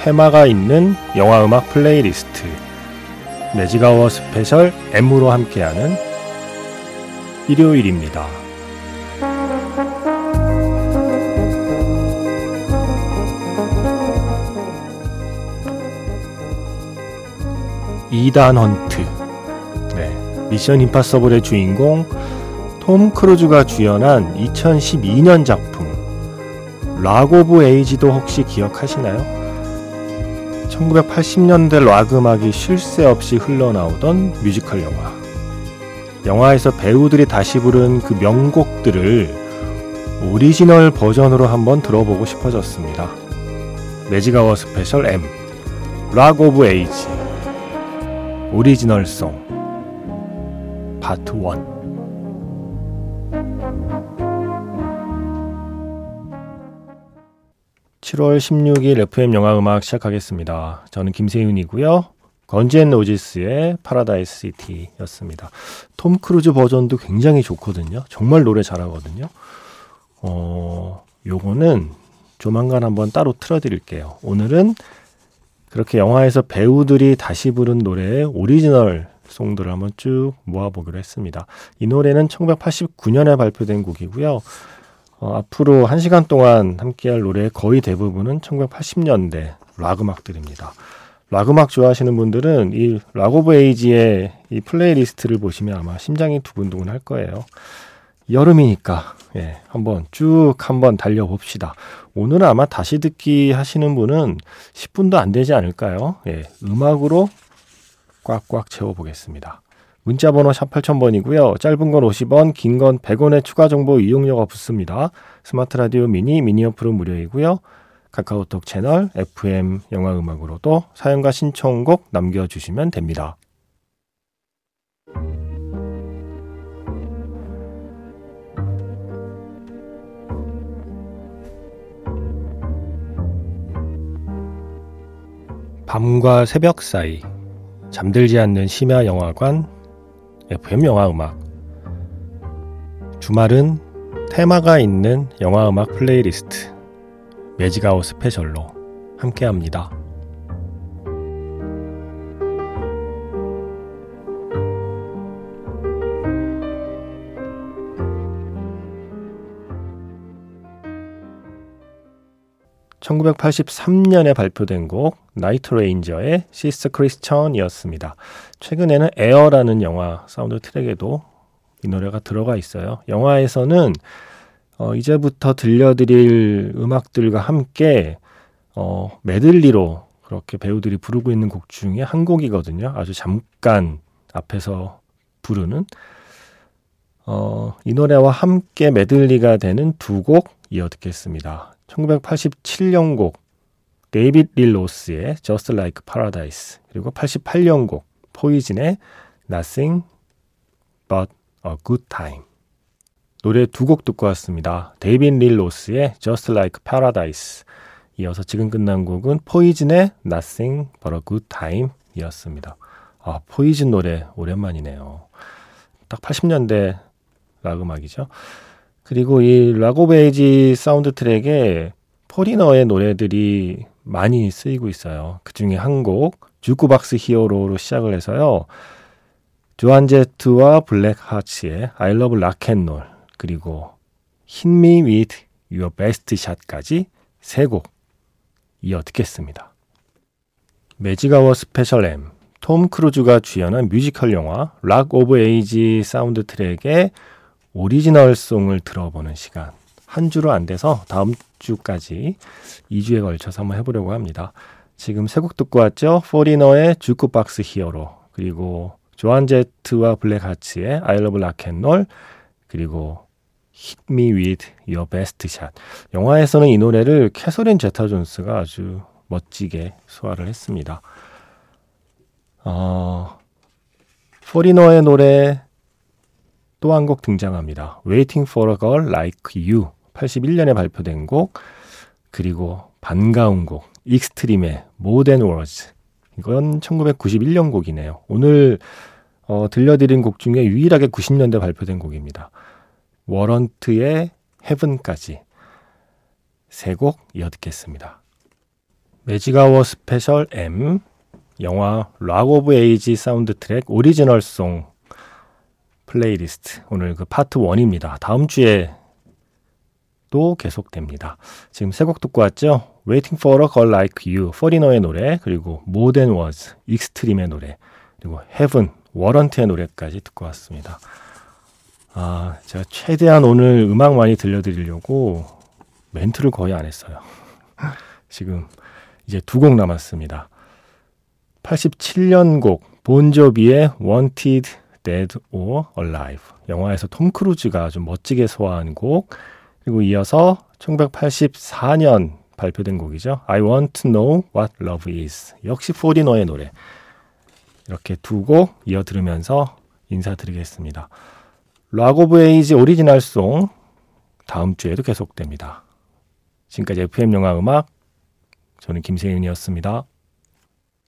테마가 있는 영화음악 플레이리스트 매직아워 스페셜 M으로 함께하는 일요일입니다. 2단 헌트, 미션 임파서블의 주인공 톰 크루즈가 주연한 2012년 작품 락 오브 에이지도 혹시 기억하시나요? 1980년대 락 음악이 쉴 새 없이 흘러나오던 뮤지컬 영화. 영화에서 배우들이 다시 부른 그 명곡들을 오리지널 버전으로 한번 들어보고 싶어졌습니다. 매직아워 스페셜 M 락 오브 에이지 오리지널 송 파트 1. (7월 16일) FM 영화음악 시작하겠습니다. 저는 김세윤이고요. 건지 앤 로지스의 파라다이스 시티였습니다. 톰 크루즈 버전도 굉장히 좋거든요. 정말 노래 잘하거든요. 요거는 조만간 한번 따로 틀어드릴게요. 오늘은 그렇게 영화에서 배우들이 다시 부른 노래의 오리지널 송들을 한번 쭉 모아보기로 했습니다. 이 노래는 1989년에 발표된 곡이고요. 앞으로 1시간 동안 함께할 노래의 거의 대부분은 1980년대 락 음악들입니다. 락 음악 좋아하시는 분들은 이 락 오브 에이지의 이 플레이리스트를 보시면 아마 심장이 두근두근 할 거예요. 여름이니까 한번 쭉 달려봅시다. 오늘은 아마 다시 듣기 하시는 분은 10분도 안 되지 않을까요? 음악으로 꽉꽉 채워보겠습니다. 문자번호 샵 8000번이고요. 짧은 건 50원, 긴 건 100원의 추가 정보 이용료가 붙습니다. 스마트 라디오 미니 어플은 무료이고요. 카카오톡 채널 FM 영화음악으로도 사연과 신청곡 남겨주시면 됩니다. 밤과 새벽 사이 잠들지 않는 심야 영화관 FM 영화음악. 주말은 테마가 있는 영화음악 플레이리스트 매직아워 스페셜로 함께합니다. (1983년에) 발표된 곡 나이트 레인저의 시스터 크리스천이었습니다. 최근에는 에어라는 영화 사운드 트랙에도 이 노래가 들어가 있어요. 영화에서는 이제부터 들려드릴 음악들과 함께 메들리로 그렇게 배우들이 부르고 있는 곡 중에 한 곡이거든요. 아주 잠깐 앞에서 부르는 이 노래와 함께 메들리가 되는 두 곡 이어 듣겠습니다. 1987년 곡 데이빗 리 로스의 Just Like Paradise, 그리고 88년 곡 포이즌의 Nothing But a Good Time. 노래 두 곡 듣고 왔습니다. 데이빗 리 로스의 Just Like Paradise, 이어서 지금 끝난 곡은 포이즌의 Nothing But a Good Time 이었습니다. 아, 포이즌 노래 오랜만이네요. 딱 80년대 락 음악이죠. 그리고 이 락 오브 에이지 사운드 트랙에 포리너의 노래들이 많이 쓰이고 있어요. 그 중에 한 곡 주크박스 히어로로 시작을 해서요. 조한제트와 블랙 하츠의 I Love Rock and Roll, 그리고 Hit Me with Your Best Shot까지 세 곡 이어 듣겠습니다. 매직아워 스페셜 M 톰 크루즈가 주연한 뮤지컬 영화 락 오브 에이지 사운드 트랙의 오리지널 송을 들어보는 시간. 한 주로 안 돼서 다음 주까지 2주에 걸쳐서 한번 해보려고 합니다. 지금 세 곡 듣고 왔죠? 포리너의 주크박스 히어로, 그리고 조한제트와 블랙 하츠의 I Love Rock and Roll, 그리고 Hit Me with Your Best Shot. 영화에서는 이 노래를 캐서린 제타 존스가 아주 멋지게 소화를 했습니다. 포리너의 노래 또 한 곡 등장합니다. Waiting for a Girl Like You, 81년에 발표된 곡, 그리고 반가운 곡 익스트림의 More Than Words, 이건 1991년 곡이네요. 오늘 들려드린 곡 중에 유일하게 90년대 발표된 곡입니다. 워런트의 헤븐까지 세 곡 이어듣겠습니다. 매직아워 스페셜 M, 영화 락 오브 에이지 사운드 트랙 오리지널 송 플레이리스트, 오늘 그 파트 1입니다. 다음 주에 또 계속됩니다. 지금 세 곡 듣고 왔죠? Waiting for a Girl Like You, 포리너의 노래, 그리고 More Than Words, 익스트림의 노래, 그리고 Heaven, 워런트의 노래까지 듣고 왔습니다. 제가 최대한 오늘 음악 많이 들려드리려고 멘트를 거의 안 했어요. 지금 이제 두 곡 남았습니다. 87년 곡 본조비의 Wanted Dead or Alive, 영화에서 톰 크루즈가 좀 멋지게 소화한 곡, 그리고 이어서 1984년 발표된 곡이죠. I Want to Know What Love Is, 역시 포리너의 노래. 이렇게 두 곡 이어 들으면서 인사드리겠습니다. 락 오브 에이지 오리지널 송 다음 주에도 계속됩니다. 지금까지 FM 영화음악, 저는 김세윤이었습니다.